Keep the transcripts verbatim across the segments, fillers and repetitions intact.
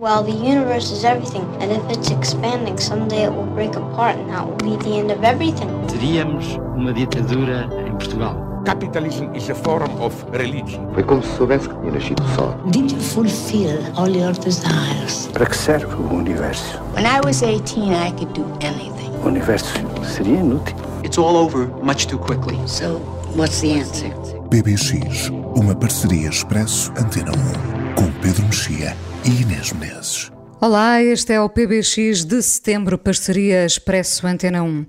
Well, the universe is everything, and if it's expanding, someday it will break apart and that will be the end of everything. Teríamos uma ditadura em Portugal. Capitalism is a form of religion. Foi como se soubesse que tinha nascido só. Did you fulfill all your desires? Para que serve o universo? When I was eighteen, I could do anything. O universo seria inútil. It's all over much too quickly. So, what's the answer? B B X, uma parceria Expresso Antena um, com Pedro Mexia e Inês Menezes. Olá, este é o P B X de setembro, parceria Expresso Antena um.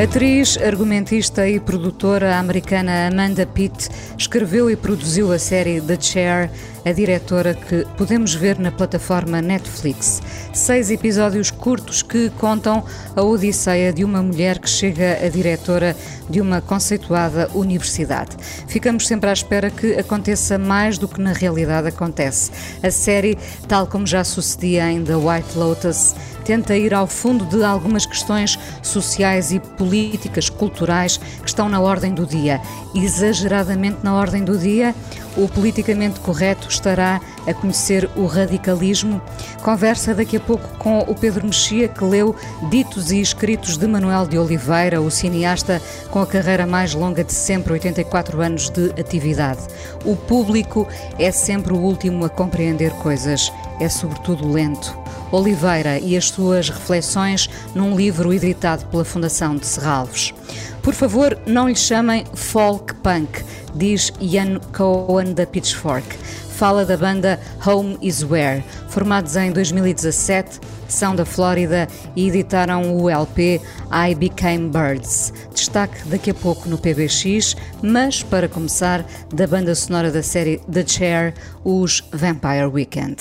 Atriz, argumentista e produtora americana Amanda Pitt escreveu e produziu a série The Chair, a diretora que podemos ver na plataforma Netflix. Seis episódios curtos que contam a odisseia de uma mulher que chega a diretora de uma conceituada universidade. Ficamos sempre à espera que aconteça mais do que na realidade acontece. A série, tal como já sucedia em The White Lotus, tenta ir ao fundo de algumas questões sociais e políticas, culturais, que estão na ordem do dia. Exageradamente na ordem do dia, o politicamente correto estará a conhecer o radicalismo. Conversa daqui a pouco com o Pedro Mexia, que leu Ditos e Escritos de Manoel de Oliveira, o cineasta com a carreira mais longa de sempre, oitenta e quatro anos de atividade. O público é sempre o último a compreender coisas. É sobretudo lento. Oliveira e as suas reflexões num livro editado pela Fundação de Serralves. Por favor, não lhe chamem folk punk, diz Ian Cohen da Pitchfork. Fala da banda Home Is Where. Formados em dois mil e dezassete, são da Flórida e editaram o L P I Became Birds. Destaque daqui a pouco no P B X, mas para começar, da banda sonora da série The Chair, os Vampire Weekend.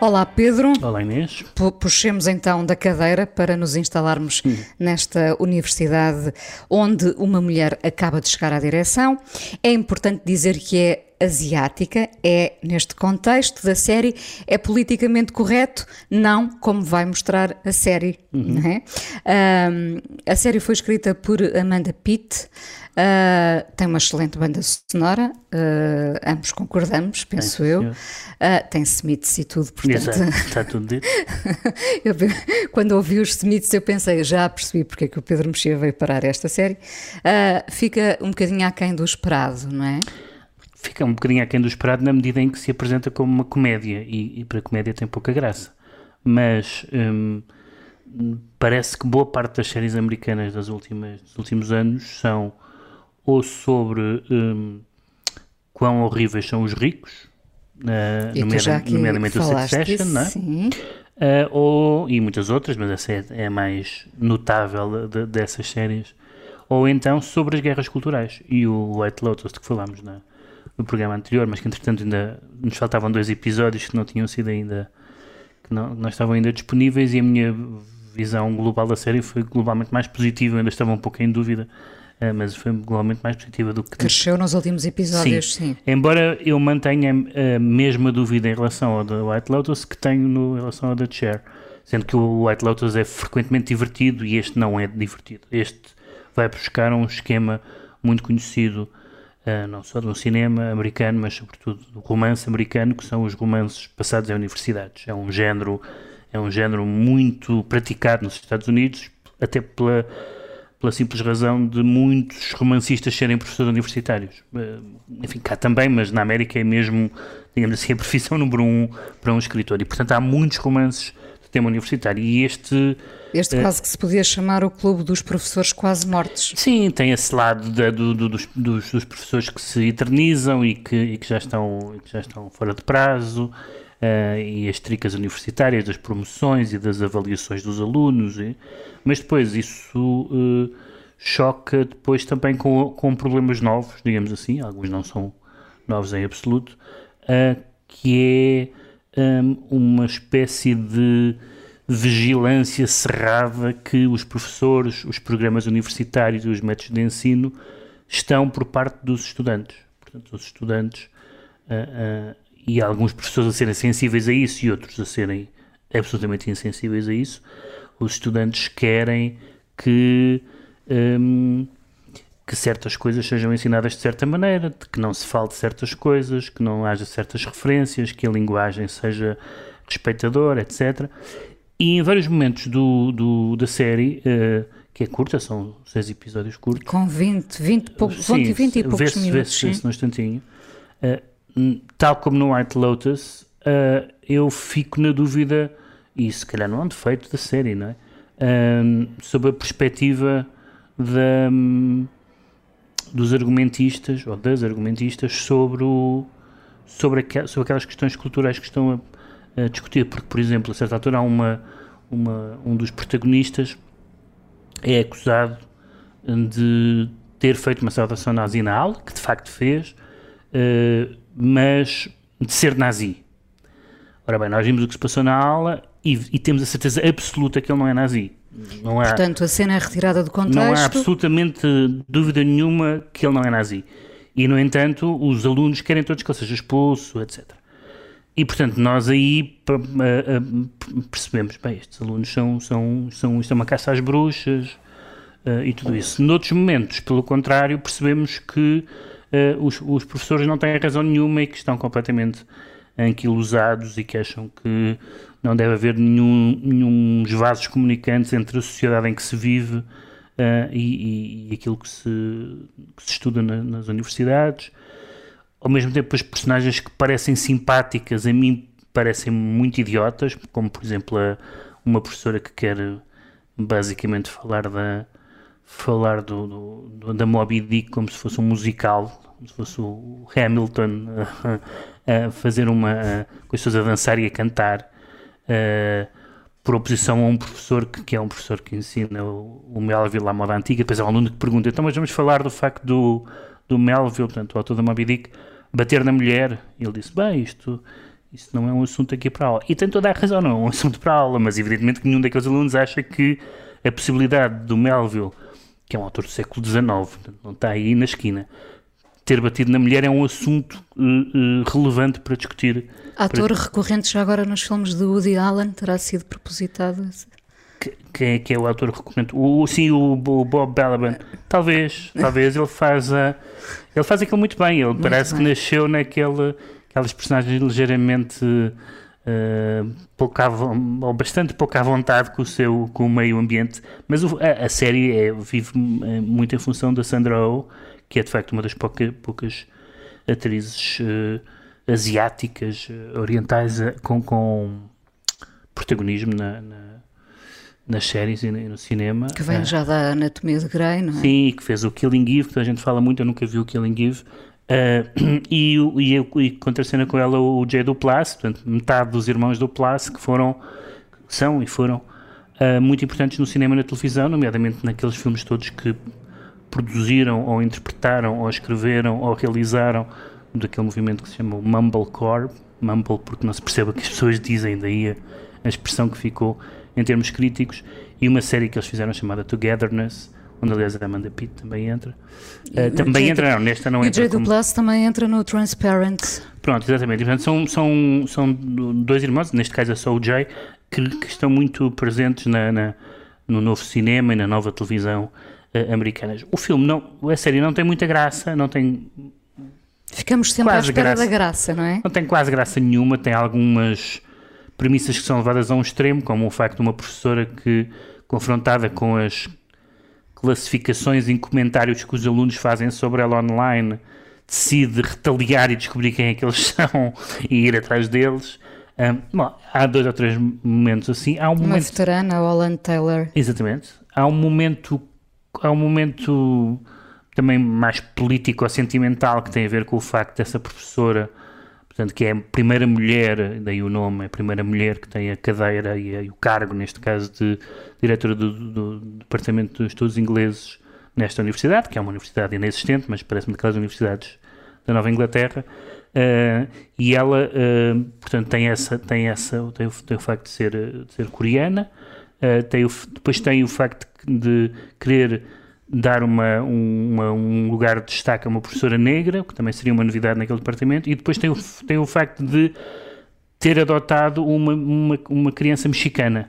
Olá, Pedro. Olá, Inês. Puxemos então da cadeira para nos instalarmos hum. nesta universidade onde uma mulher acaba de chegar à direção. É importante dizer que é asiática, é, neste contexto da série, é politicamente correto, não como vai mostrar a série. Uhum. Não é? Um, a série foi escrita por Amanda Pitt, uh, tem uma excelente banda sonora, uh, ambos concordamos, penso é, eu. Uh, tem Smiths e tudo, portanto... Exato, está tudo dito. eu, quando ouvi os Smiths eu pensei, já percebi porque é que o Pedro Mexia veio parar esta série. Uh, fica um bocadinho aquém do esperado, não é? Fica um bocadinho aquém do esperado na medida em que se apresenta como uma comédia e, e para comédia tem pouca graça, mas hum, parece que boa parte das séries americanas das últimas, dos últimos anos são ou sobre hum, quão horríveis são os ricos, uh, nomeadamente, nomeadamente o Succession, não é? Sim. Uh, ou, e muitas outras, mas essa é, é a mais notável de, dessas séries, ou então sobre as guerras culturais e o White Lotus de que falámos, não é? No programa anterior, mas que entretanto ainda nos faltavam dois episódios que não tinham sido ainda, que não, não estavam ainda disponíveis, e a minha visão global da série foi globalmente mais positiva. Eu ainda estava um pouco em dúvida, mas foi globalmente mais positiva do que... Cresceu nos últimos episódios, sim. sim. Embora eu mantenha a mesma dúvida em relação ao The White Lotus que tenho no, em relação ao The Chair, sendo que o White Lotus é frequentemente divertido e este não é divertido. Este vai buscar um esquema muito conhecido, Uh, não só do cinema americano, mas sobretudo do romance americano, que são os romances passados em universidades. É um género, é um género muito praticado nos Estados Unidos, até pela, pela simples razão de muitos romancistas serem professores universitários. Uh, enfim, cá também, mas na América é mesmo, digamos assim, a profissão número um para um escritor. E, portanto, há muitos romances de tema universitário. E este... Este quase que se podia chamar o clube dos professores quase mortos. Sim, tem esse lado de, do, do, dos, dos, dos professores que se eternizam e que, e que, já, estão, que já estão fora de prazo, uh, e as tricas universitárias das promoções e das avaliações dos alunos, e, mas depois isso uh, choca depois também com, com problemas novos, digamos assim, alguns não são novos em absoluto, uh, que é um, uma espécie de vigilância cerrada que os professores, os programas universitários e os métodos de ensino estão por parte dos estudantes. Portanto, os estudantes uh, uh, e alguns professores a serem sensíveis a isso e outros a serem absolutamente insensíveis a isso, os estudantes querem que, um, que certas coisas sejam ensinadas de certa maneira, que não se fale de certas coisas, que não haja certas referências, que a linguagem seja respeitadora, etcétera. E em vários momentos do, do, da série, uh, que é curta, são seis episódios curtos. Com vinte, vinte, poucos, sim, vinte e poucos minutos. Sim, vê-se num instantinho. Uh, tal como no White Lotus, uh, eu fico na dúvida, e se calhar não é um defeito da série, não é? Uh, sobre a perspectiva da, dos argumentistas, ou das argumentistas, sobre, o, sobre, aqua, sobre aquelas questões culturais que estão a A discutir, porque, por exemplo, a certa altura há uma, uma, um dos protagonistas é acusado de ter feito uma saudação nazi na aula, que de facto fez, uh, mas de ser nazi. Ora bem, nós vimos o que se passou na aula e, e temos a certeza absoluta que ele não é nazi. Não há, Portanto, a cena é retirada do contexto. Não há absolutamente dúvida nenhuma que ele não é nazi. E, no entanto, os alunos querem todos que ele seja expulso, etcétera. E, portanto, nós aí percebemos, bem, estes alunos são, são, são, isto é uma caça às bruxas uh, e tudo isso. Noutros momentos, pelo contrário, percebemos que uh, os, os professores não têm razão nenhuma e que estão completamente anquilosados e que acham que não deve haver nenhum, nenhum vasos comunicantes entre a sociedade em que se vive uh, e, e aquilo que se, que se estuda na, nas universidades. Ao mesmo tempo, as personagens que parecem simpáticas, a mim parecem muito idiotas, como, por exemplo, a, uma professora que quer basicamente falar da, falar do, do, da Moby Dick como se fosse um musical, como se fosse o Hamilton, a, a fazer uma coisa a dançar e a cantar, a, por oposição a um professor que, que é um professor que ensina o, o Melville à moda antiga. Depois há um aluno que pergunta, então, mas vamos falar do facto do, do Melville, portanto, o autor da Moby Dick, bater na mulher. Ele disse, bem, isto, Isso não é um assunto aqui para aula. E tem toda a razão, não é um assunto para aula, mas evidentemente que nenhum daqueles alunos acha que a possibilidade do Melville, que é um autor do século dezenove, não está aí na esquina, ter batido na mulher é um assunto uh, uh, relevante para discutir. Ator para... recorrente já agora nos filmes do Woody Allen, terá sido propositado? Que, que, é, que é o autor recorrente? O, sim, o, o Bob Balaban. Talvez, talvez ele faz a, ele faz aquilo muito bem. Ele muito parece bem. Que nasceu naquela... aquelas personagens ligeiramente uh, pouca, ou bastante pouca à vontade com o, seu, com o meio ambiente, mas o, a, a série é, vive muito em função da Sandra Oh, que é de facto uma das pouca, poucas atrizes uh, asiáticas, uh, orientais, uh, com, com protagonismo na, na, nas séries e no cinema. Que vem uh, já da Anatomia de Grey, não é? Sim, e que fez o Killing Eve, que a gente fala muito, eu nunca vi o Killing Eve. Uh, e, e, e contracena com ela o Jay Duplass, portanto, metade dos irmãos Duplass que foram, são e foram uh, muito importantes no cinema e na televisão, nomeadamente naqueles filmes todos que produziram ou interpretaram ou escreveram ou realizaram daquele movimento que se chama Mumblecore, Mumble porque não se percebe o que as pessoas dizem, daí a, a expressão que ficou em termos críticos, e uma série que eles fizeram chamada Togetherness, onde aliás a Amanda Pitt também entra. Uh, também Jay, entra, não, nesta não entra. E o Jay Duplass como... também entra no Transparent. Pronto, exatamente. E, portanto, são, são, são dois irmãos, neste caso é só o Jay, que, que estão muito presentes na, na, no novo cinema e na nova televisão uh, americanas. O filme, não, a série não tem muita graça, não tem... Ficamos sempre à espera graça. da graça, não é? Não tem quase graça nenhuma, tem algumas premissas que são levadas a um extremo, como o facto de uma professora que, confrontada com as... classificações em comentários que os alunos fazem sobre ela online, decide retaliar e descobrir quem é que eles são e ir atrás deles. Um, bom, há dois ou três momentos assim. Há um Uma momento... veterana, Holland Taylor. Exatamente. Há um momento, há um momento também mais político ou sentimental que tem a ver com o facto dessa professora, portanto, que é a primeira mulher, daí o nome, é a primeira mulher que tem a cadeira e, a, e o cargo, neste caso, de diretora do, do, do Departamento de Estudos Ingleses nesta universidade, que é uma universidade inexistente, mas parece-me daquelas universidades da Nova Inglaterra, uh, e ela, uh, portanto, tem, essa, tem, essa, tem, o, tem o facto de ser, de ser coreana, uh, tem o, depois tem o facto de querer dar uma, uma, um lugar de destaque a uma professora negra, que também seria uma novidade naquele departamento, e depois tem o, tem o facto de ter adotado uma, uma, uma criança mexicana.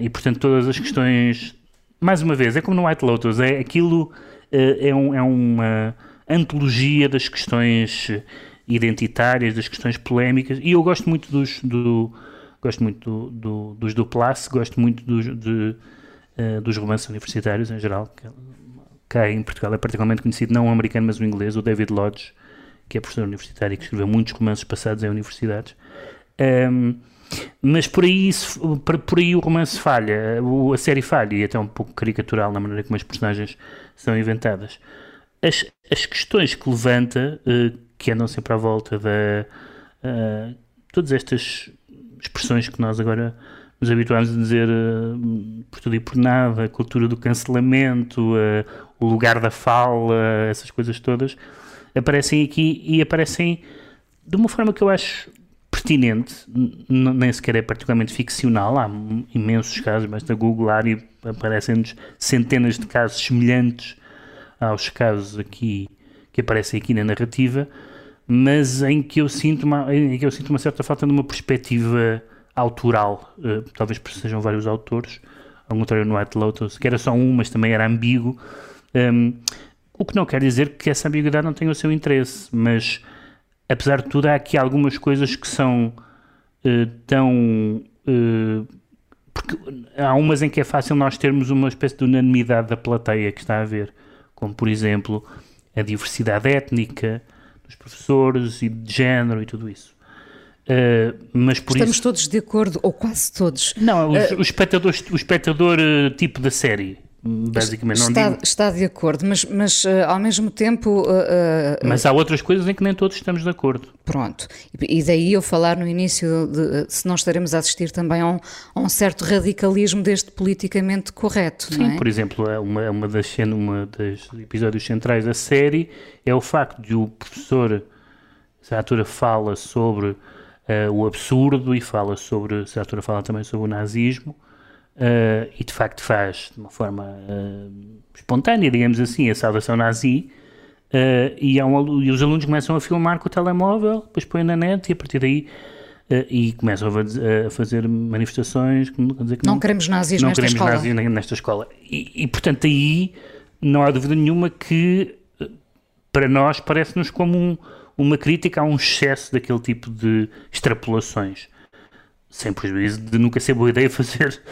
E, portanto, todas as questões... Mais uma vez, é como no White Lotus, é, aquilo é, um, é uma antologia das questões identitárias, das questões polémicas, e eu gosto muito dos, do, gosto muito do, do, dos Duplass, gosto muito dos... de, Uh, dos romances universitários em geral, que cá em Portugal é particularmente conhecido, não o americano, mas o inglês, o David Lodge, que é professor universitário e que escreveu muitos romances passados em universidades. Um, mas por aí, isso, por, por aí o romance falha, o, a série falha, e até um pouco caricatural na maneira como as personagens são inventadas. As, as questões que levanta, uh, que andam sempre à volta de uh, todas estas expressões que nós agora... nos habituámos a dizer uh, por tudo e por nada, a cultura do cancelamento, uh, o lugar da fala, uh, essas coisas todas, aparecem aqui e aparecem de uma forma que eu acho pertinente, nem sequer é particularmente ficcional, há imensos casos, basta googlar e aparecem-nos centenas de casos semelhantes aos casos aqui que aparecem aqui na narrativa, mas em que eu sinto uma, em que eu sinto uma certa falta de uma perspectiva... autoral, uh, talvez sejam vários autores, ao contrário no White Lotus, que era só um, mas também era ambíguo, um, o que não quer dizer que essa ambiguidade não tenha o seu interesse, mas, apesar de tudo, há aqui algumas coisas que são uh, tão... Uh, porque há umas em que é fácil nós termos uma espécie de unanimidade da plateia que está a ver, como, por exemplo, a diversidade étnica, dos professores e de género e tudo isso. Uh, mas por Estamos isso... todos de acordo, ou quase todos. Não, o, uh, o espectador, o espectador uh, tipo da série, basicamente. Está, não digo... está de acordo, mas, mas uh, ao mesmo tempo... Uh, uh, mas há outras coisas em que nem todos estamos de acordo. Pronto, e, e daí eu falar no início de, de se nós estaremos a assistir também a um, a um certo radicalismo deste politicamente correto, não é? Sim, por exemplo, uma, uma das cenas, uma das episódios centrais da série é o facto de o professor, a atora fala sobre... uh, o absurdo, e fala sobre, se a autora fala também sobre o nazismo, uh, e de facto faz de uma forma uh, espontânea, digamos assim, a salvação nazi, uh, e, há um, e os alunos começam a filmar com o telemóvel, depois põem na net e a partir daí Uh, e começam a, a fazer manifestações, dizer que não, não queremos nazis não nesta queremos escola, nazis nesta escola. E, e portanto aí não há dúvida nenhuma que para nós parece-nos como um, uma crítica a um excesso daquele tipo de extrapolações, sem prejuízo de nunca ser boa ideia fazer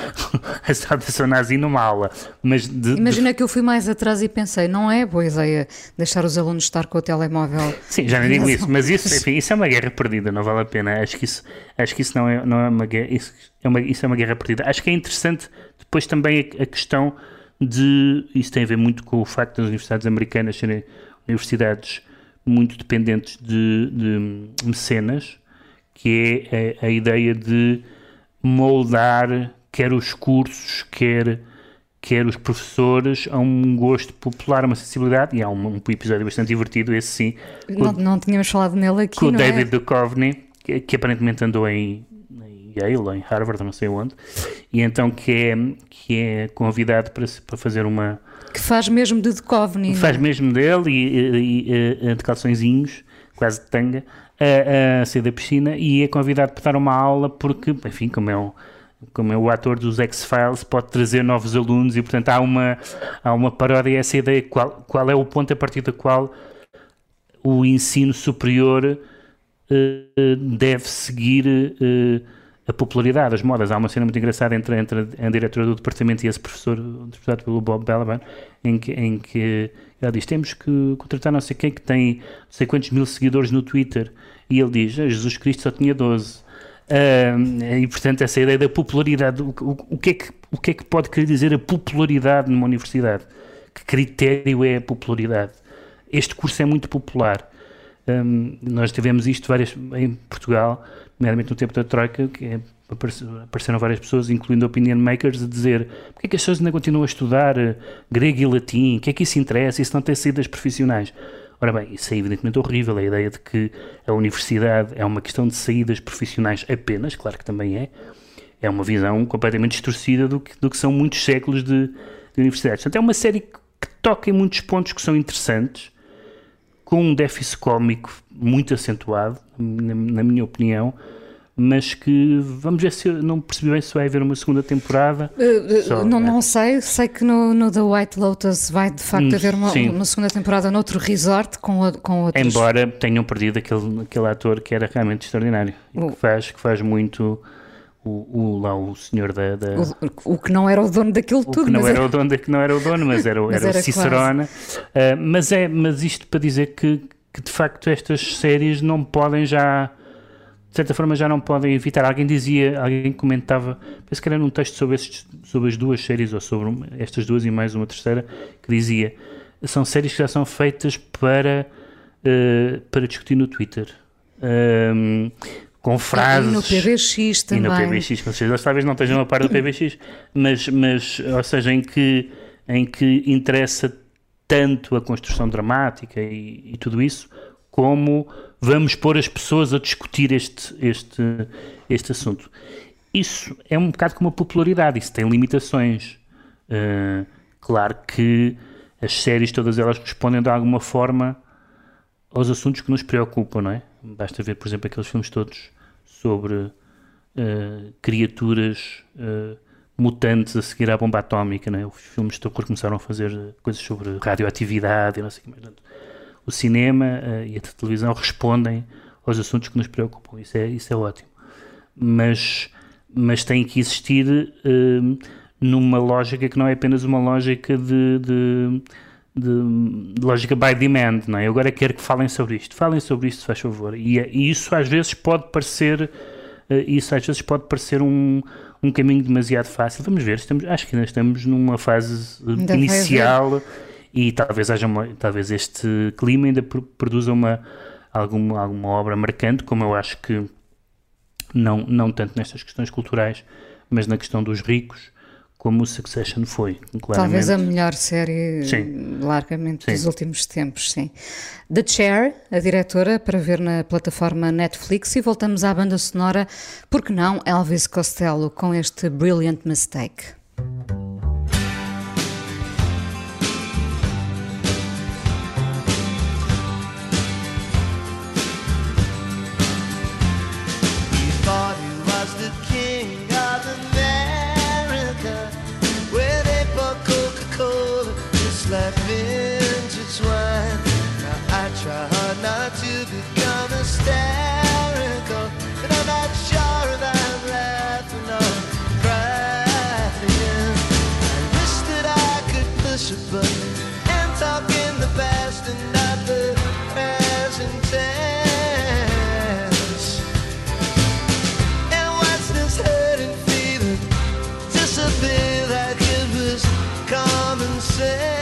a saudação nazi numa aula, mas de, imagina de... que eu fui mais atrás e pensei, não é boa ideia deixar os alunos estar com o telemóvel. Sim, já não digo isso, mas isso, enfim, isso é uma guerra perdida, não vale a pena, acho que isso, acho que isso não é, não é uma guerra, isso é uma, isso é uma guerra perdida. Acho que é interessante depois também a, a questão de, isso tem a ver muito com o facto das universidades americanas serem universidades muito dependentes de, de mecenas, que é a, a ideia de moldar quer os cursos, quer, quer os professores, a um gosto popular, uma sensibilidade, e há um, um episódio bastante divertido, esse sim. Não, o, não tínhamos falado nele aqui, com não o David é? Duchovny, que, que aparentemente andou em, em Yale, ou em Harvard, não sei onde, e então que é, que é convidado para, para fazer uma... Que faz mesmo de Duchovny. Faz mesmo dele, e, e, e de calçõezinhos, quase de tanga, a, a sair da piscina, e é convidado para dar uma aula porque, enfim, como é, um, como é o ator dos X-Files, pode trazer novos alunos e, portanto, há uma, há uma paródia a essa ideia, qual, qual é o ponto a partir do qual o ensino superior uh, deve seguir uh, a popularidade, as modas. Há uma cena muito engraçada entre, entre a diretora do departamento e esse professor, interpretado pelo Bob Balaban, em que, em que ela diz, temos que contratar não sei quem que tem não sei quantos mil seguidores no Twitter. E ele diz, ah, Jesus Cristo só tinha doze. Uh, e, portanto, essa ideia da popularidade, o, o, o, que é que, o que é que pode querer dizer a popularidade numa universidade? Que critério é a popularidade? Este curso é muito popular. Um, nós tivemos isto várias, em Portugal, nomeadamente no tempo da Troika, que é, apareceram várias pessoas, incluindo opinion makers, a dizer porque é que as pessoas ainda continuam a estudar grego e latim, o que é que isso interessa, isso não tem saídas profissionais. Ora bem, isso é evidentemente horrível, a ideia de que a universidade é uma questão de saídas profissionais apenas, claro que também é, é uma visão completamente distorcida do que, do que são muitos séculos de, de universidades. Portanto, é uma série que toca em muitos pontos que são interessantes, com um déficit cómico muito acentuado, na, na minha opinião, mas que vamos ver se eu não percebi bem se vai haver uma segunda temporada. Uh, uh, Só, não, né? Não sei, sei que no, no The White Lotus vai de facto haver uma, uma segunda temporada noutro resort com, com outros... Embora tenham perdido aquele, aquele ator que era realmente extraordinário, uh. que, faz, que faz muito... O, o, lá o senhor da... da... O, o que não era o dono daquilo tudo. O que não, mas era... Era o dono da, que não era o dono, mas era, mas era, era o Cicerone. Uh, mas, é, mas isto para dizer que, que, de facto, estas séries não podem já... De certa forma, já não podem evitar. Alguém dizia, alguém comentava, penso que era num texto sobre, estes, sobre as duas séries, ou sobre uma, estas duas e mais uma terceira, que dizia, são séries que já são feitas para, uh, para discutir no Twitter. Um, com frases... E no P B X também. E no P B X, com certeza. Talvez não estejam a par do P B X, mas, mas ou seja, em que, em que interessa tanto a construção dramática e, e tudo isso, como vamos pôr as pessoas a discutir este, este, este assunto. Isso é um bocado como a popularidade, isso tem limitações. Uh, claro que as séries, todas elas respondem de alguma forma aos assuntos que nos preocupam, não é? Basta ver, por exemplo, aqueles filmes todos sobre uh, criaturas uh, mutantes a seguir à bomba atómica, não é? Os filmes que começaram a fazer coisas sobre radioatividade e não sei o que mais. O cinema uh, e a televisão respondem aos assuntos que nos preocupam, isso é, isso é ótimo. Mas, mas tem que existir uh, numa lógica que não é apenas uma lógica de... de De, de lógica by demand, não é? Eu agora quero que falem sobre isto, falem sobre isto, se faz favor. E, e isso às vezes pode parecer, uh, isso às vezes pode parecer um, um caminho demasiado fácil. Vamos ver, estamos, acho que ainda estamos numa fase ainda inicial e talvez haja uma, talvez este clima ainda produza uma alguma, alguma obra marcante, como eu acho que não, não tanto nestas questões culturais, mas na questão dos ricos, como o Succession foi, claramente. Talvez a melhor série, sim, largamente, sim, dos últimos tempos, sim. The Chair, a diretora, para ver na plataforma Netflix. E voltamos à banda sonora, porque não, Elvis Costello, com este Brilliant Mistake. Like vintage wine. Now I try hard not to become hysterical, but I'm not sure if I'm laughing or crying. I wish that I could push a button and talk in the past and not the present tense. And what's this hurting feeling? Disappear like it was common sense.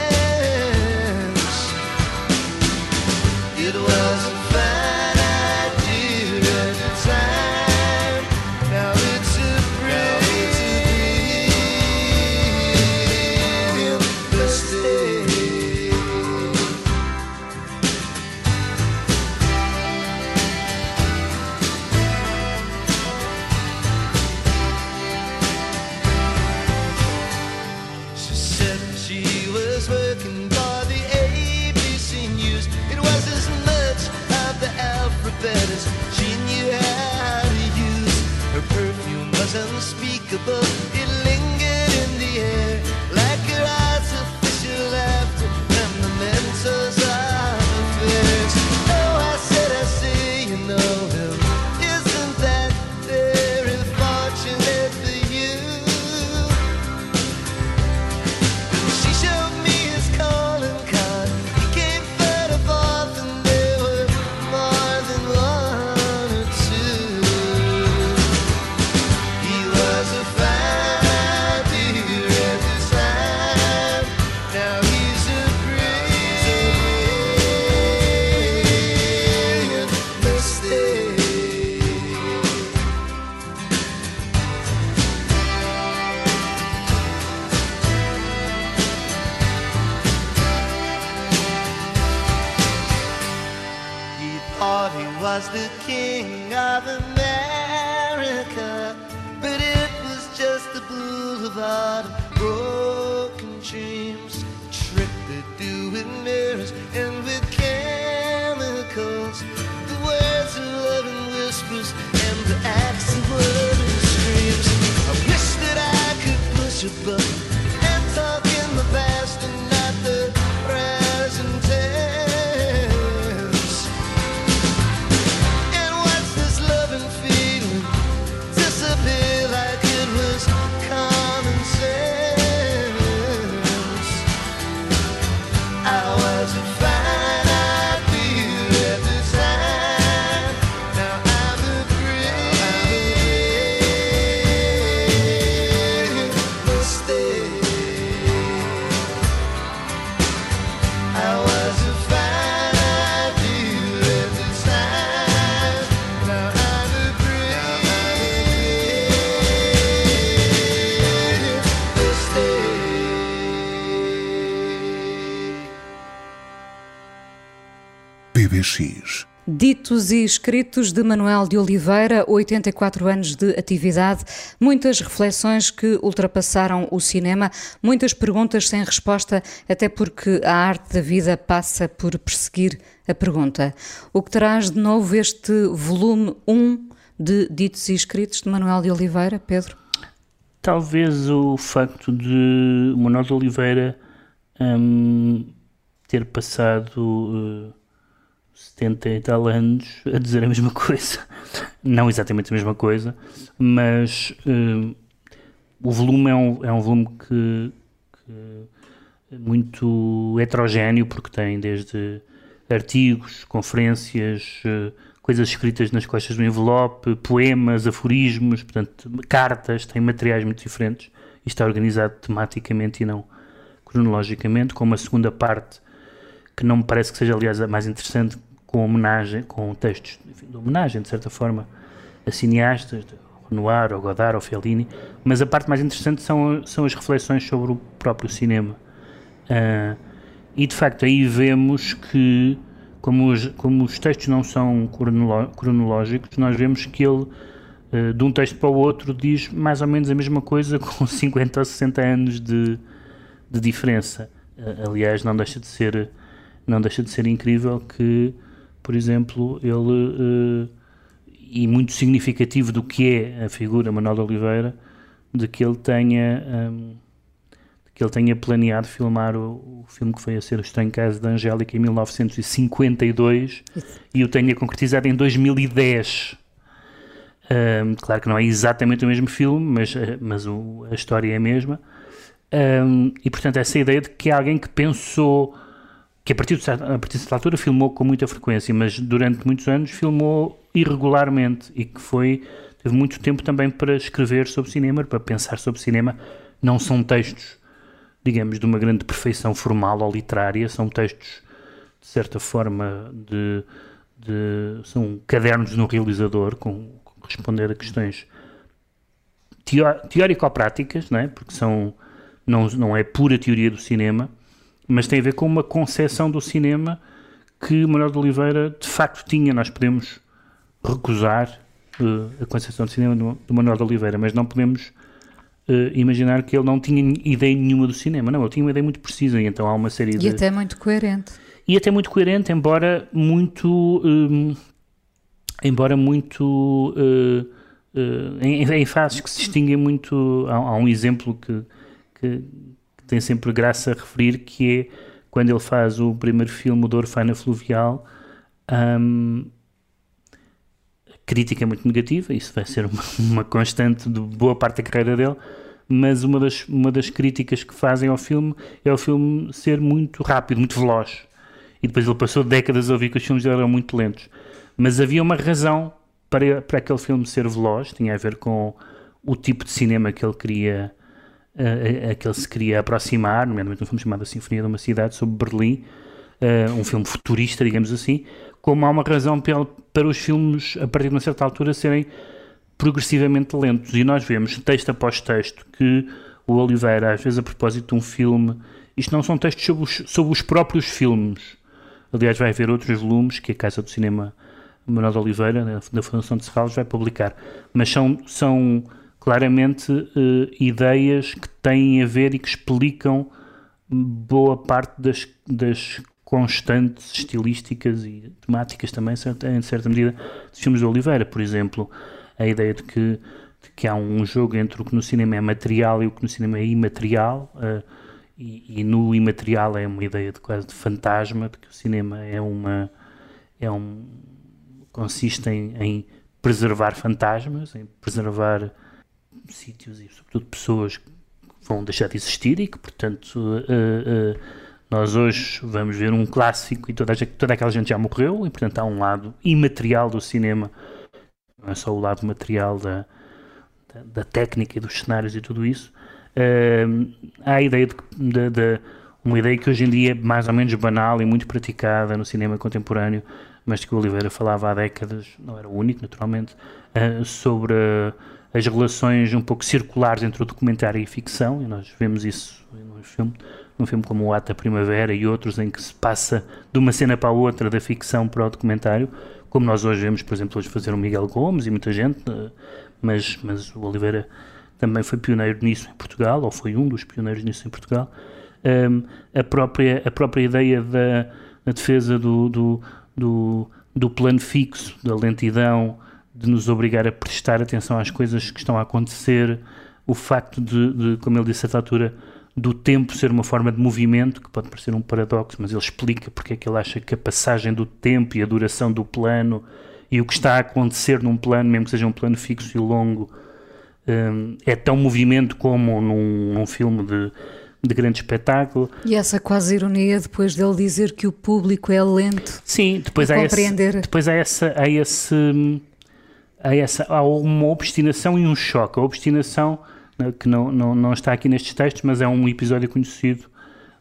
Unspeakable, it lingered in the air like her eyes official laughter and the mementos of affairs. Oh, I said, I see you know him. Isn't that very fortunate for you? She showed me his calling card. He came third or fourth, and there were more than one or two. Was the king of America, but it was just a boulevard of broken dreams, a trick they do with mirrors and with chemicals, the words of love and whispers and the acts of love and screams. I wish that I could push a button and talk in the past and not the present tense. Ditos e escritos de Manoel de Oliveira, oitenta e quatro anos de atividade, muitas reflexões que ultrapassaram o cinema, muitas perguntas sem resposta, até porque a arte da vida passa por perseguir a pergunta. O que traz de novo este volume um de Ditos e Escritos de Manoel de Oliveira, Pedro? Talvez o facto de Manoel de Oliveira hum, ter passado... Uh, setenta e tal anos a dizer a mesma coisa, não exatamente a mesma coisa, mas uh, o volume é um, é um volume que, que é muito heterogéneo, porque tem desde artigos, conferências, uh, coisas escritas nas costas do envelope, poemas, aforismos, portanto cartas, tem materiais muito diferentes e está organizado tematicamente e não cronologicamente, com uma segunda parte que não me parece que seja, aliás, a mais interessante, com homenagem, com textos, enfim, de homenagem, de certa forma, a cineastas, Renoir, ou Godard, ou Fellini, mas a parte mais interessante são, são as reflexões sobre o próprio cinema. Uh, e de facto aí vemos que, como os, como os textos não são cronológicos, nós vemos que ele, uh, de um texto para o outro, diz mais ou menos a mesma coisa com cinquenta ou sessenta anos de, de diferença. Uh, aliás, não deixa de ser, não deixa de ser incrível que, por exemplo, ele... Uh, e muito significativo do que é a figura Manoel de Oliveira, de que ele tenha, um, de que ele tenha planeado filmar o, o filme que foi a ser O Estranho Caso da Angélica em mil novecentos e cinquenta e dois. Isso. E o tenha concretizado em dois mil e dez. Um, claro que não é exatamente o mesmo filme, mas, mas o, a história é a mesma. Um, e, portanto, essa ideia de que é alguém que pensou, que a partir de, a partir dessa altura filmou com muita frequência, mas durante muitos anos filmou irregularmente, e que foi, teve muito tempo também para escrever sobre cinema, para pensar sobre cinema. Não são textos, digamos, de uma grande perfeição formal ou literária, são textos de certa forma de, de são cadernos no realizador, com, com responder a questões teórico-práticas, não é? Porque são, não, não é pura teoria do cinema, mas tem a ver com uma concepção do cinema que Manoel de Oliveira de facto tinha. Nós podemos recusar uh, a concepção de cinema do, do Manoel de Oliveira, mas não podemos uh, imaginar que ele não tinha ideia nenhuma do cinema. Não, ele tinha uma ideia muito precisa, e então há uma série de... E até muito coerente. E até muito coerente, embora muito... Um, embora muito... Uh, uh, em, em fases que se distinguem muito... Há, há um exemplo que, que, que tem sempre graça a referir, que é quando ele faz o primeiro filme, da Orfana Fluvial, um, crítica muito negativa, isso vai ser uma, uma constante de boa parte da carreira dele, mas uma das, uma das críticas que fazem ao filme é o filme ser muito rápido, muito veloz, e depois ele passou décadas a ouvir que os filmes eram muito lentos, mas havia uma razão para, para aquele filme ser veloz, tinha a ver com o tipo de cinema que ele queria, a, a que ele se queria aproximar, nomeadamente um filme chamado A Sinfonia de uma Cidade, sobre Berlim, uh, um filme futurista, digamos assim, como há uma razão pela, para os filmes, a partir de uma certa altura, serem progressivamente lentos. E nós vemos, texto após texto, que o Oliveira, às vezes a propósito de um filme... Isto não são textos sobre os, sobre os próprios filmes. Aliás, vai haver outros volumes que a Casa do Cinema Manoel de Oliveira, da Fundação de Serralves, vai publicar. Mas são, são claramente uh, ideias que têm a ver e que explicam boa parte das, das constantes estilísticas e temáticas também, em certa medida, dos filmes de Oliveira. Por exemplo, a ideia de que, de que há um jogo entre o que no cinema é material e o que no cinema é imaterial, uh, e, e no imaterial é uma ideia de quase de fantasma, de que o cinema é uma... É um, consiste em, em preservar fantasmas, em preservar sítios e, sobretudo, pessoas que vão deixar de existir e que, portanto... Uh, uh, Nós hoje vamos ver um clássico e toda, a, toda aquela gente já morreu, e portanto há um lado imaterial do cinema, não é só o lado material da, da, da técnica e dos cenários e tudo isso. Uh, há a ideia de, de, de uma ideia que hoje em dia é mais ou menos banal e muito praticada no cinema contemporâneo, mas que o Oliveira falava há décadas, não era o único naturalmente, uh, sobre uh, as relações um pouco circulares entre o documentário e a ficção, e nós vemos isso no filme. Um filme como O Ato da Primavera e outros, em que se passa de uma cena para a outra, da ficção para o documentário, como nós hoje vemos, por exemplo, hoje fazer o Miguel Gomes e muita gente, mas, mas o Oliveira também foi pioneiro nisso em Portugal, ou foi um dos pioneiros nisso em Portugal. Um, a, própria, a própria ideia da, da defesa do, do, do, do plano fixo, da lentidão, de nos obrigar a prestar atenção às coisas que estão a acontecer, o facto de, de como ele disse a certa altura, do tempo ser uma forma de movimento, que pode parecer um paradoxo, mas ele explica porque é que ele acha que a passagem do tempo e a duração do plano e o que está a acontecer num plano, mesmo que seja um plano fixo e longo, um, é tão movimento como num, num filme de, de grande espetáculo. E essa quase ironia depois dele dizer que o público é lento. Sim, depois há compreender. Esse, depois há essa, há esse, há essa, há uma obstinação e um choque. A obstinação que não, não, não está aqui nestes textos, mas é um episódio conhecido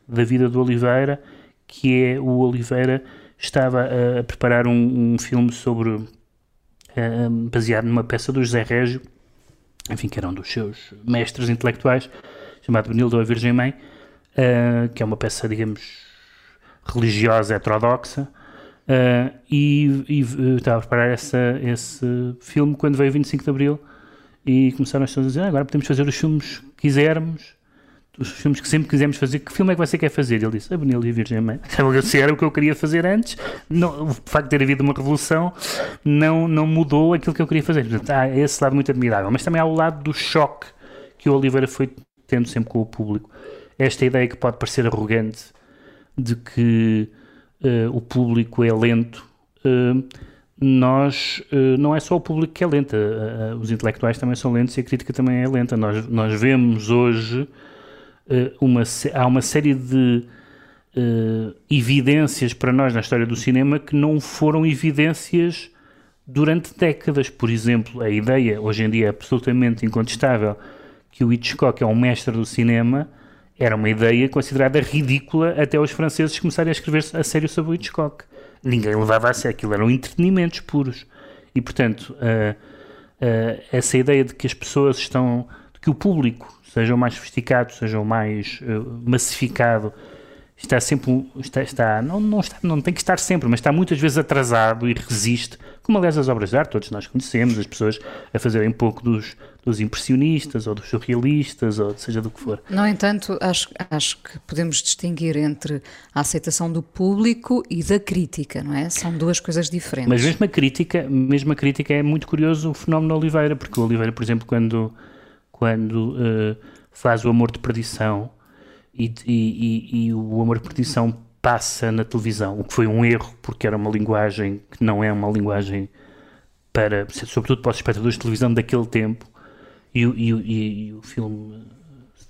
da vida do Oliveira, que é o Oliveira estava a, a preparar um, um filme sobre, a, baseado numa peça do José Régio, enfim, que era um dos seus mestres intelectuais, chamado Benildo ou a Virgem Mãe, uh, que é uma peça, digamos, religiosa, heterodoxa, uh, e, e eu estava a preparar essa, esse filme quando veio o vinte e cinco de Abril, e começaram as pessoas a dizer, ah, agora podemos fazer os filmes que quisermos, os filmes que sempre quisemos fazer, que filme é que você quer fazer? Ele disse, a Benildo e a Virgem Mãe. Se era o que eu queria fazer antes, não, o facto de ter havido uma revolução não, não mudou aquilo que eu queria fazer. Portanto, há esse lado muito admirável, mas também há o lado do choque que o Oliveira foi tendo sempre com o público. Esta ideia que pode parecer arrogante de que uh, o público é lento, uh, nós, uh, não é só o público que é lento, uh, uh, os intelectuais também são lentos e a crítica também é lenta. Nós, nós vemos hoje... Uma, há uma série de uh, evidências para nós na história do cinema que não foram evidências durante décadas. Por exemplo, a ideia, hoje em dia é absolutamente incontestável, que o Hitchcock é um mestre do cinema, era uma ideia considerada ridícula até os franceses começarem a escrever a sério sobre o Hitchcock. Ninguém levava a sério, aquilo eram entretenimentos puros. E, portanto, uh, uh, essa ideia de que as pessoas estão... de que o público... sejam mais sofisticados, sejam mais uh, massificado, está sempre, está, está, não, não, está, não tem que estar sempre, mas está muitas vezes atrasado e resiste, como aliás as obras de arte, todos nós conhecemos, as pessoas a fazerem pouco dos, dos impressionistas ou dos surrealistas, ou seja do que for. No entanto, acho, acho que podemos distinguir entre a aceitação do público e da crítica, não é? São duas coisas diferentes. Mas mesmo a crítica, mesmo a crítica é muito curioso o fenómeno Oliveira, porque o Oliveira, por exemplo, quando... quando uh, faz o Amor de Perdição e, e, e o Amor de Perdição passa na televisão, o que foi um erro, porque era uma linguagem que não é uma linguagem para, sobretudo para os espectadores de televisão daquele tempo, e, e, e, e o filme,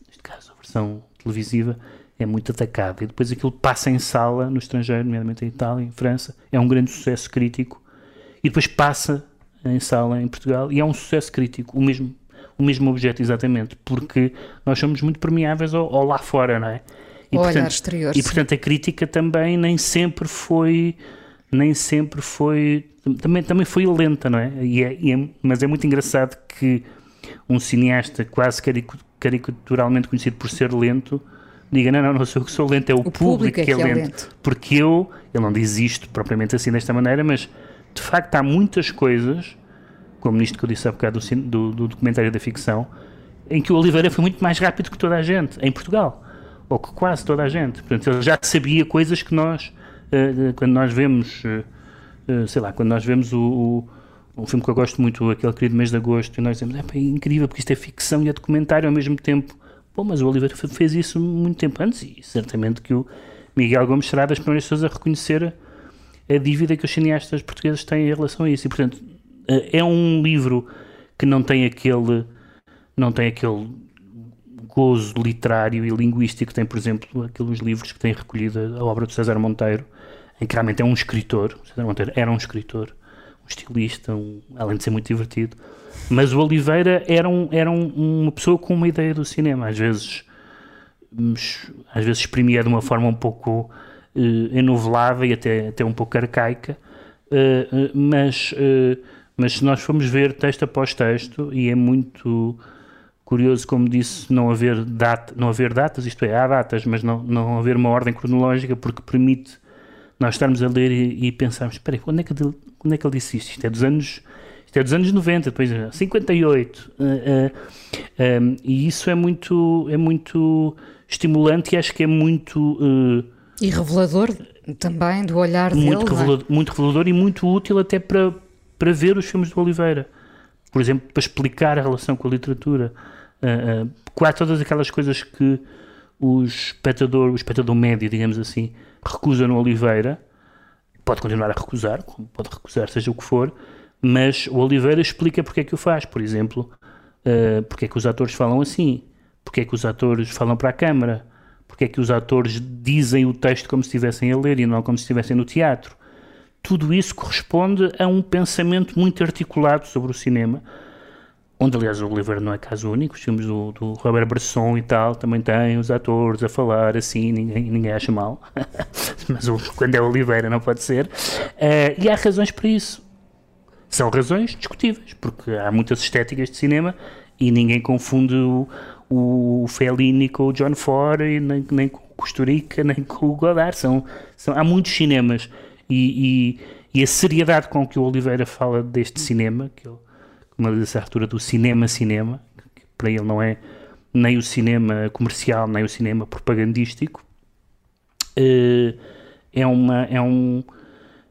neste caso a versão televisiva, é muito atacado, e depois aquilo passa em sala no estrangeiro, nomeadamente em Itália, em França, é um grande sucesso crítico, e depois passa em sala em Portugal, e é um sucesso crítico, o mesmo o mesmo objeto, exatamente, porque nós somos muito permeáveis ao, ao lá fora, não é? E, portanto, olhar exterior, e portanto a crítica também nem sempre foi, nem sempre foi, também, também foi lenta, não é? E é, e é? Mas é muito engraçado que um cineasta quase caricaturalmente conhecido por ser lento, diga, não, não, não sou eu que sou lento, é o, o público, público é que é, que é lento. lento. Porque eu, eu não diz isto propriamente assim desta maneira, mas de facto há muitas coisas... como nisto que eu disse há bocado do, do, do documentário da ficção, em que o Oliveira foi muito mais rápido que toda a gente, em Portugal, ou que quase toda a gente. Portanto, ele já sabia coisas que nós, uh, quando nós vemos, uh, sei lá, quando nós vemos o, o um filme que eu gosto muito, aquele querido Mês de Agosto, e nós dizemos, é, pá, é incrível, porque isto é ficção e é documentário ao mesmo tempo. Bom, mas o Oliveira fez isso muito tempo antes, e certamente que o Miguel Gomes será das primeiras pessoas a reconhecer a dívida que os cineastas portugueses têm em relação a isso, e portanto... é um livro que não tem aquele, não tem aquele gozo literário e linguístico que tem, por exemplo, aqueles livros que têm recolhido a obra do César Monteiro, em que realmente é um escritor. César Monteiro era um escritor, um estilista, um, além de ser muito divertido. Mas o Oliveira era, um, era um, uma pessoa com uma ideia do cinema. Às vezes, às vezes exprimia de uma forma um pouco uh, enovelada e até, até um pouco arcaica, uh, uh, mas... Uh, mas se nós formos ver texto após texto, e é muito curioso, como disse, não haver, data, não haver datas, isto é, há datas, mas não, não haver uma ordem cronológica, porque permite nós estarmos a ler e, e pensarmos, espera aí, quando é, que ele, quando é que ele disse isto? Isto é dos anos, isto é dos anos noventa, depois cinquenta e oito, uh, uh, um, e isso é muito, é muito estimulante e acho que é muito... Uh, e revelador também do olhar muito dele, revelador, não é? Muito revelador e muito útil até para... para ver os filmes do Oliveira, por exemplo, para explicar a relação com a literatura, uh, uh, quase todas aquelas coisas que o espectador, o espectador médio, digamos assim, recusa no Oliveira, pode continuar a recusar, pode recusar seja o que for, mas o Oliveira explica porque é que o faz, por exemplo, uh, porque é que os atores falam assim, porque é que os atores falam para a câmara, porque é que os atores dizem o texto como se estivessem a ler e não como se estivessem no teatro. Tudo isso corresponde a um pensamento muito articulado sobre o cinema, onde, aliás, o Oliveira não é caso único, os filmes do, do Robert Bresson e tal também têm os atores a falar assim, ninguém, ninguém acha mal, mas quando é Oliveira não pode ser, uh, e há razões para isso. São razões discutíveis, porque há muitas estéticas de cinema E ninguém confunde o, o Fellini com o John Ford, e nem, nem com o Costa Rica, nem com o Godard. São, são, há muitos cinemas. E, e, e a seriedade com que o Oliveira fala deste cinema, que ele, como ele disse à altura, do cinema-cinema, que para ele não é nem o cinema comercial, nem o cinema propagandístico, é, uma, é, um,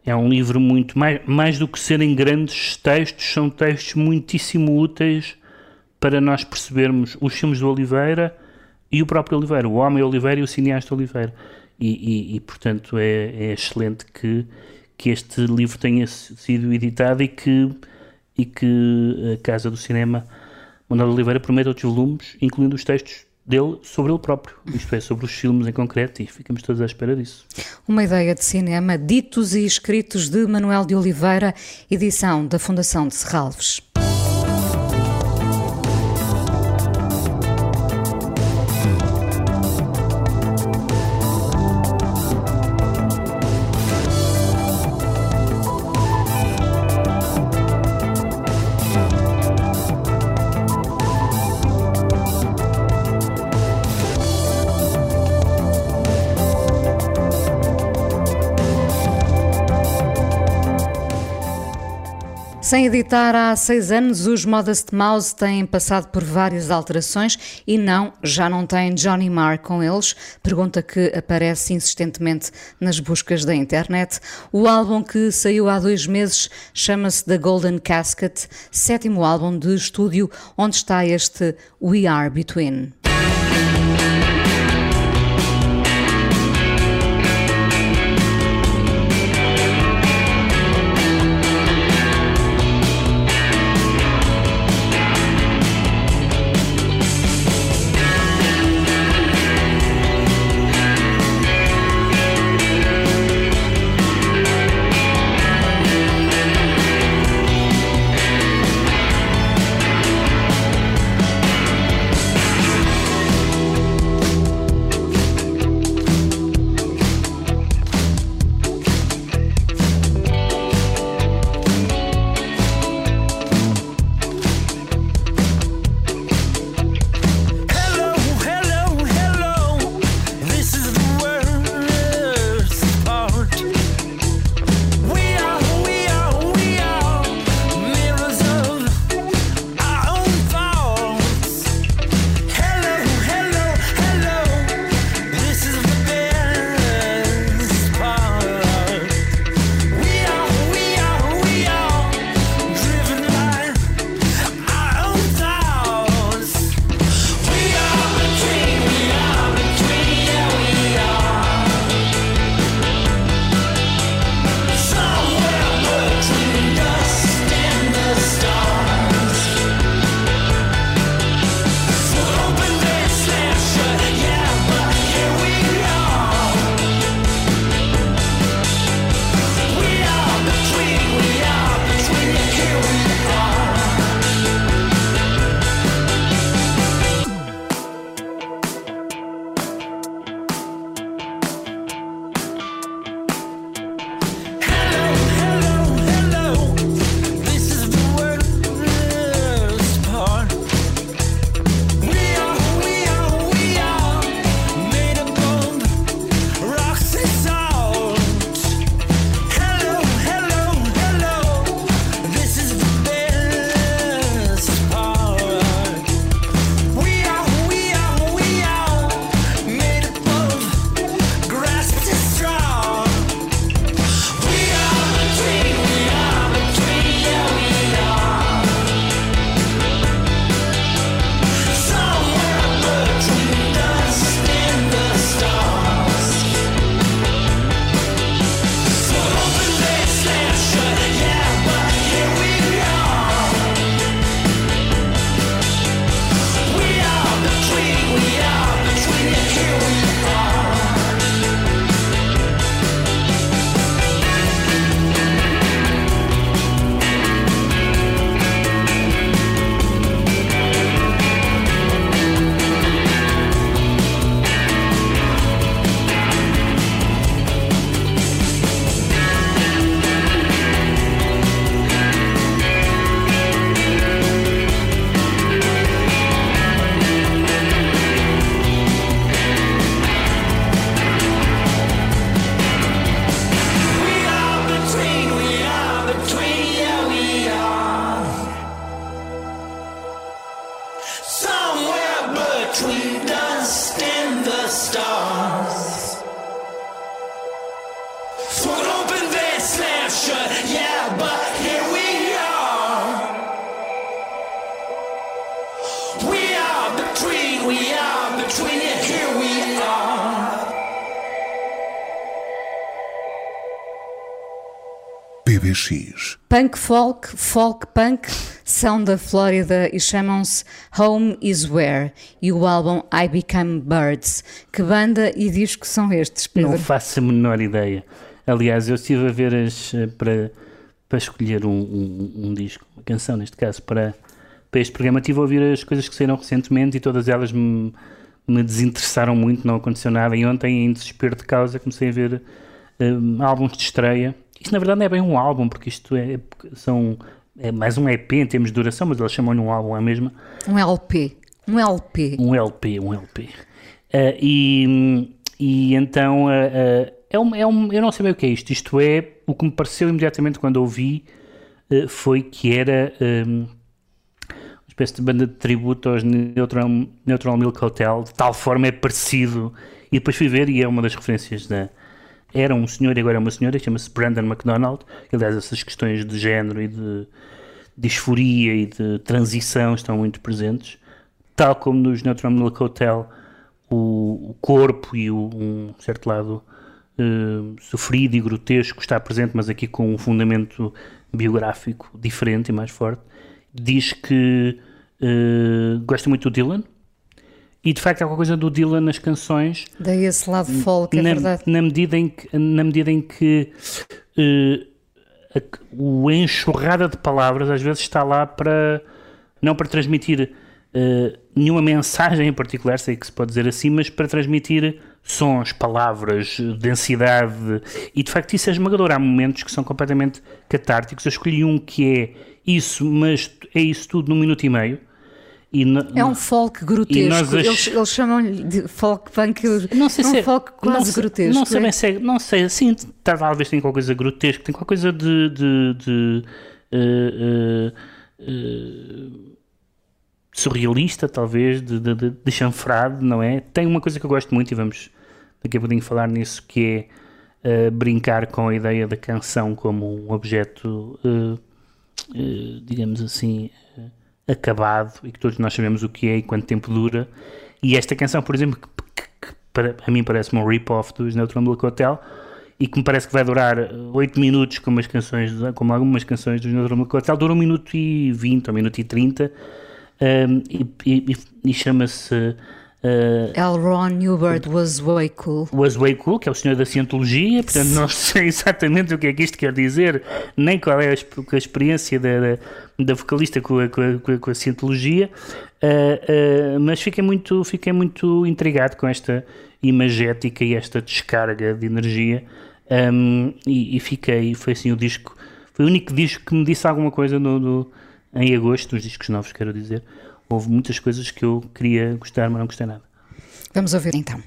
é um livro muito... Mais, mais do que serem grandes textos, são textos muitíssimo úteis para nós percebermos os filmes do Oliveira e o próprio Oliveira, o homem Oliveira e o cineasta Oliveira. E, e, e portanto, é, é excelente que, que este livro tenha sido editado e que, e que a Casa do Cinema Manoel de Oliveira promete outros volumes, incluindo os textos dele sobre ele próprio, isto é, sobre os filmes em concreto, e ficamos todos à espera disso. Uma ideia de cinema, ditos e escritos de Manoel de Oliveira, edição da Fundação de Serralves. Sem editar há seis anos, os Modest Mouse têm passado por várias alterações e não, já não têm Johnny Marr com eles, pergunta que aparece insistentemente nas buscas da internet. O álbum que saiu há dois meses chama-se The Golden Casket, sétimo álbum de estúdio, onde está este We Are Between. Somewhere between dust and the stars. Float open, then slam shut. Yeah, but here we are. We are between, we are between it. Here we are. B B X. Punk folk, folk punk, são da Flórida e chamam-se Home Is Where e o álbum I Became Birds. Que banda e disco são estes, Pedro? Não faço a menor ideia. Aliás, eu estive a ver as, para, para escolher um, um, um disco, uma canção neste caso, para, para este programa. Estive a ouvir as coisas que saíram recentemente e todas elas me, me desinteressaram muito, não aconteceu nada. E ontem, em desespero de causa, comecei a ver um, álbuns de estreia. Isto na verdade não é bem um álbum, porque isto é, são, é mais um E P em termos de duração, mas eles chamam-lhe um álbum à mesma. Um L P, um L P. Um L P, um L P. Uh, e, e então... Uh, uh, É um, é um, eu não sei bem o que é isto, isto é, o que me pareceu imediatamente quando ouvi foi que era um, uma espécie de banda de tributo aos Neutral, Neutral Milk Hotel, de tal forma é parecido, e depois fui ver, e é uma das referências da... Era um senhor e agora é uma senhora, chama-se Brandon McDonald, aliás essas questões de género e de disforia e de transição estão muito presentes, tal como nos Neutral Milk Hotel o, o corpo e o, um certo lado... Uh, sofrido e grotesco está presente, mas aqui com um fundamento biográfico diferente e mais forte. Diz que uh, gosta muito do Dylan e de facto há alguma coisa do Dylan nas canções. Daí esse lado folk, na, é verdade. Na medida em que, na medida em que uh, a, a enxurrada de palavras às vezes está lá para não para transmitir uh, nenhuma mensagem em particular, sei que se pode dizer assim, mas para transmitir sons, palavras, densidade, e de facto isso é esmagador. Há momentos que são completamente catárticos. Eu escolhi um que é isso, mas é isso tudo num minuto e meio. E no, é um folk grotesco, ach... eles, eles chamam-lhe de folk punk, não sei é um se folk é, quase não sei, grotesco. Não sei, é? Bem se é, não sei, sim, talvez tenha qualquer coisa grotesca, tem qualquer coisa de... de, de uh, uh, uh, surrealista, talvez, de, de, de, de chanfrado, não é? Tem uma coisa que eu gosto muito, e vamos daqui a pouquinho falar nisso, que é uh, brincar com a ideia da canção como um objeto, uh, uh, digamos assim, uh, acabado, e que todos nós sabemos o que é e quanto tempo dura. E esta canção, por exemplo, que, que, que para, a mim parece-me um rip-off dos Neutral Milk Hotel, e que me parece que vai durar oito minutos, como, as canções, como algumas canções dos Neutral Milk Hotel, dura um minuto e vinte ou um minuto e trinta, Um, e, e, e chama-se uh, L. Ron Hubbard was way cool. Was way cool, que é o senhor da cientologia. Portanto, não sei exatamente o que é que isto quer dizer, nem qual é a, a experiência da, da, da vocalista com a, com a, com a cientologia. Uh, uh, mas fiquei muito, fiquei muito intrigado com esta imagética e esta descarga de energia. Um, e, e fiquei, foi assim o disco, foi o único disco que me disse alguma coisa no. no Em agosto, nos discos novos, quero dizer, houve muitas coisas que eu queria gostar, mas não gostei nada. Vamos ouvir então.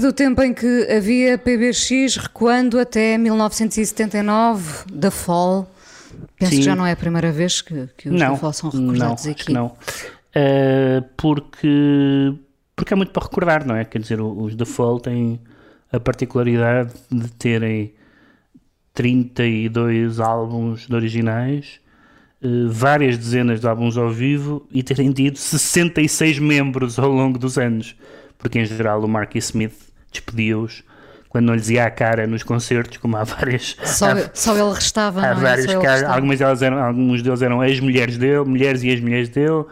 desde o tempo em que havia P B X, recuando até mil novecentos e setenta e nove, The Fall. Penso Sim. que já não é a primeira vez que, que os não, The Fall são recordados não, aqui. Não, uh, porque, porque é muito para recordar, não é? Quer dizer, os The Fall têm a particularidade de terem trinta e dois álbuns de originais, várias dezenas de álbuns ao vivo e terem tido sessenta e seis membros ao longo dos anos, porque em geral o Mark Smith despedia-os quando não lhes ia à cara nos concertos, como há várias... Só, há, só ele restava, há não várias é? Só caras, ele algumas delas eram, alguns deles eram ex-mulheres dele, mulheres e ex-mulheres dele,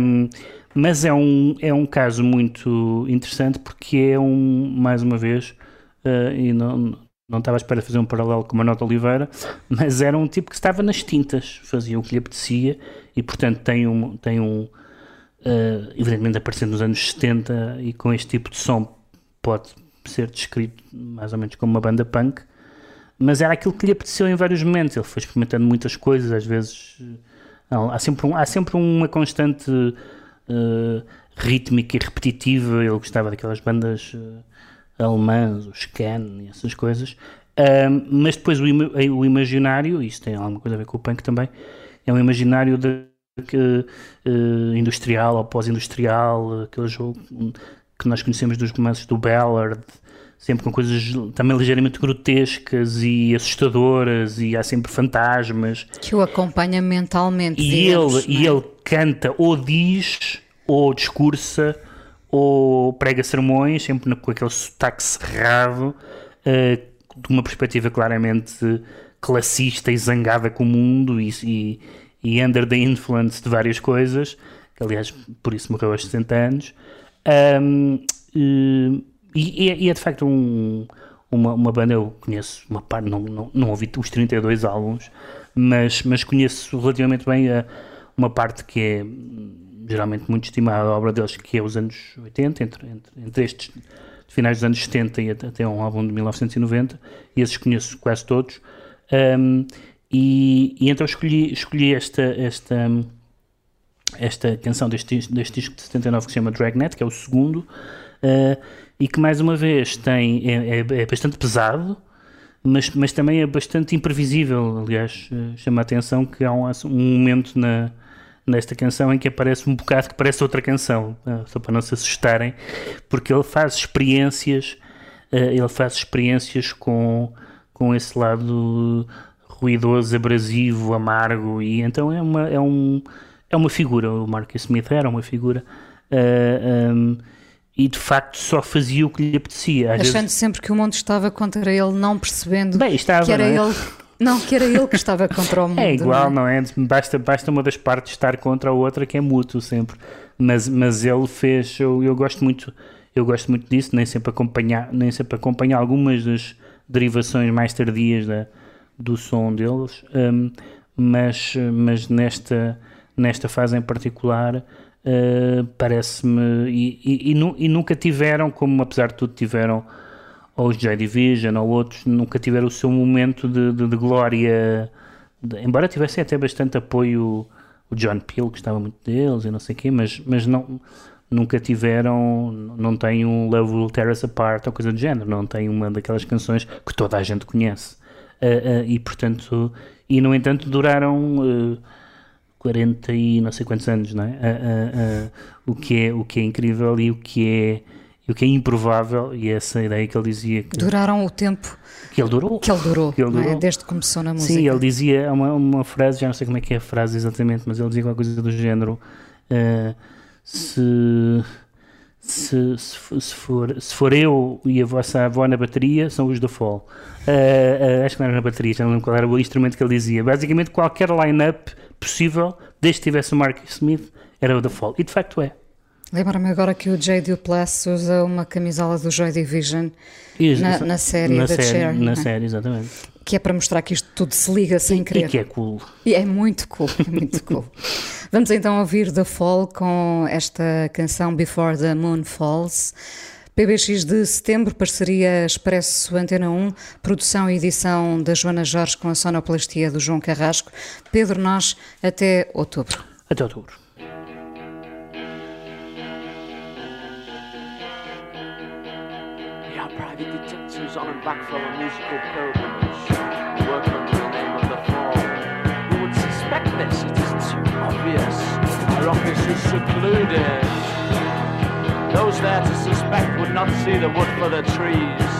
um, mas é um, é um caso muito interessante porque é um, mais uma vez, uh, e não... não estava à espera de fazer um paralelo com o Manoel de Oliveira, mas era um tipo que estava nas tintas, fazia o que lhe apetecia e, portanto, tem um, tem um uh, evidentemente aparecendo nos anos setenta e com este tipo de som pode ser descrito mais ou menos como uma banda punk, mas era aquilo que lhe apeteceu em vários momentos, ele foi experimentando muitas coisas, às vezes não, há, sempre um, há sempre uma constante uh, rítmica e repetitiva, ele gostava daquelas bandas... Uh, alemãs, os Can e essas coisas, um, mas depois o, im- o imaginário, isto tem alguma coisa a ver com o punk também, é um imaginário de, que, uh, industrial ou pós-industrial, aquele jogo que nós conhecemos dos romances do Ballard, sempre com coisas também ligeiramente grotescas e assustadoras e há sempre fantasmas. Que o acompanha mentalmente. E, ele, e ele canta ou diz ou discursa ou prega sermões, sempre com aquele sotaque cerrado, uh, de uma perspectiva claramente classista e zangada com o mundo e, e, e under the influence de várias coisas, que aliás por isso morreu aos sessenta anos, um, e, e é de facto um, uma, uma banda, eu conheço uma parte, não, não, não ouvi os trinta e dois álbuns, mas, mas conheço relativamente bem a, uma parte que é... geralmente muito estimada a obra deles, que é os anos oitenta, entre, entre, entre estes finais dos anos setenta e até um álbum de mil novecentos e noventa, e esses conheço quase todos, um, e, e então escolhi, escolhi esta, esta, esta canção deste, deste disco de setenta e nove que se chama Dragnet, que é o segundo, uh, e que mais uma vez tem, é, é, é bastante pesado, mas, mas também é bastante imprevisível, aliás, chama a atenção que há um, um momento na... nesta canção em que aparece um bocado que parece outra canção, só para não se assustarem, porque ele faz experiências, ele faz experiências com, com esse lado ruidoso, abrasivo, amargo, e então é uma, é um, é uma figura, o Mark Smith era uma figura, uh, um, e de facto só fazia o que lhe apetecia. Às Achando vezes... sempre que o mundo estava contra ele, não percebendo Bem, estava, que era não é? ele... Não, que era ele que estava contra o mundo. É igual, não é? Não é? Basta, basta uma das partes estar contra a outra, que é mútuo sempre. Mas, mas ele fez, eu, eu gosto muito, eu gosto muito disso, nem sempre acompanhar, nem sempre acompanhar algumas das derivações mais tardias da, do som deles, um, mas, mas nesta, nesta fase em particular, uh, parece-me, e, e, e, nu, e nunca tiveram, como apesar de tudo tiveram, ou os Joy Division, ou outros, nunca tiveram o seu momento de, de, de glória, de, embora tivessem até bastante apoio o John Peel, que estava muito deles e não sei o quê, mas, mas não, nunca tiveram, não tem um Love Will Tear Us Apart ou coisa do género, não tem uma daquelas canções que toda a gente conhece, uh, uh, e portanto, e no entanto duraram uh, quarenta e não sei quantos anos, não é? Uh, uh, uh, o, que é o que é incrível e o que é o que é improvável, e essa ideia que ele dizia... Que duraram o tempo que ele durou, que ele durou, que ele durou. É? Desde que começou na música. Sim, ele dizia uma, uma frase, já não sei como é que é a frase exatamente, mas ele dizia alguma coisa do género, uh, se, se, se, se, for, se for eu e a vossa avó na bateria, são os The Fall. Uh, uh, acho que não era na bateria, já não lembro qual era o instrumento que ele dizia. Basicamente qualquer line-up possível, desde que tivesse o Mark Smith, era o The Fall, e de facto é. Lembra-me agora que o Jay Duplass usa uma camisola do Joy Division Isso, na, na série na The série, Chair. Na é? série, exatamente. Que é para mostrar que isto tudo se liga sem querer. E que é cool. E é muito cool, é muito cool. Vamos então ouvir The Fall com esta canção Before the Moon Falls. P B X de setembro, parceria Expresso Antena um, produção e edição da Joana Jorge com a sonoplastia do João Carrasco. Pedro, nós até outubro. Até outubro. on and back from a musical pilgrimage, workmen in the name of the fall. Who would suspect this? It isn't so obvious. Our office is secluded. Those there to suspect would not see the wood for the trees.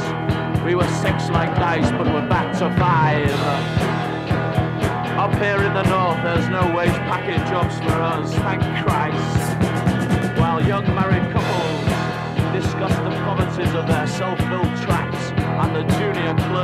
We were six like dice, but we're back to five. Up here in the north, there's no wage packet jobs for us, thank Christ. While young married couples discuss the provinces of their self-built tracts and the junior club.